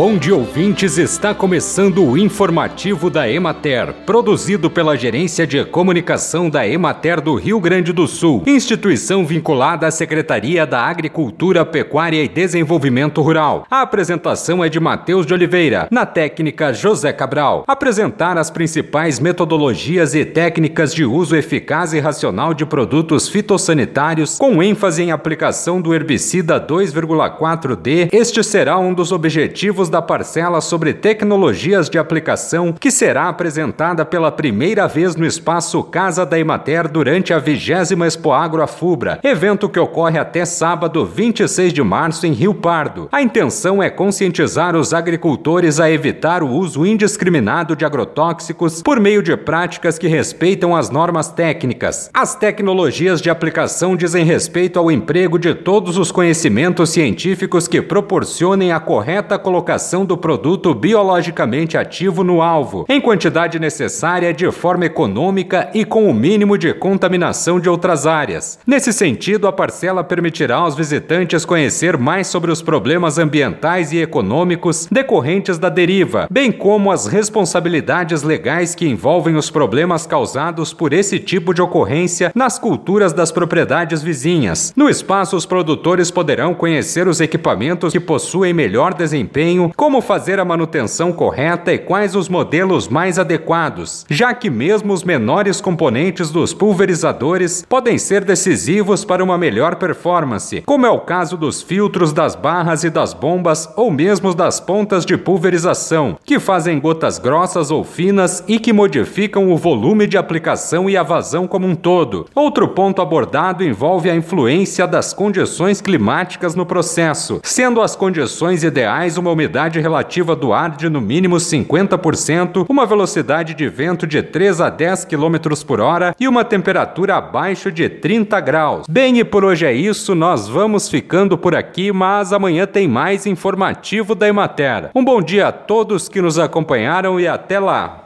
Bom dia, ouvintes! Está começando o informativo da Emater, produzido pela Gerência de Comunicação da Emater do Rio Grande do Sul, instituição vinculada à Secretaria da Agricultura, Pecuária e Desenvolvimento Rural. A apresentação é de Mateus de Oliveira, na técnica José Cabral. Apresentar as principais metodologias e técnicas de uso eficaz e racional de produtos fitossanitários, com ênfase em aplicação do herbicida 2,4D, este será um dos objetivos da parcela sobre tecnologias de aplicação que será apresentada pela primeira vez no espaço Casa da Emater durante a 20ª Expo Agroafubra, evento que ocorre até sábado 26 de março em Rio Pardo. A intenção é conscientizar os agricultores a evitar o uso indiscriminado de agrotóxicos por meio de práticas que respeitam as normas técnicas. As tecnologias de aplicação dizem respeito ao emprego de todos os conhecimentos científicos que proporcionem a correta colocação do produto biologicamente ativo no alvo, em quantidade necessária, de forma econômica e com o mínimo de contaminação de outras áreas. Nesse sentido, a parcela permitirá aos visitantes conhecer mais sobre os problemas ambientais e econômicos decorrentes da deriva, bem como as responsabilidades legais que envolvem os problemas causados por esse tipo de ocorrência nas culturas das propriedades vizinhas. No espaço, os produtores poderão conhecer os equipamentos que possuem melhor desempenho, como fazer a manutenção correta e quais os modelos mais adequados, já que mesmo os menores componentes dos pulverizadores podem ser decisivos para uma melhor performance, como é o caso dos filtros das barras e das bombas ou mesmo das pontas de pulverização, que fazem gotas grossas ou finas e que modificam o volume de aplicação e a vazão como um todo. Outro ponto abordado envolve a influência das condições climáticas no processo, sendo as condições ideais uma umidade relativa do ar de no mínimo 50%, uma velocidade de vento de 3 a 10 km por hora e uma temperatura abaixo de 30 graus. Bem, e por hoje é isso, nós vamos ficando por aqui, mas amanhã tem mais informativo da Emater. Um bom dia a todos que nos acompanharam e até lá!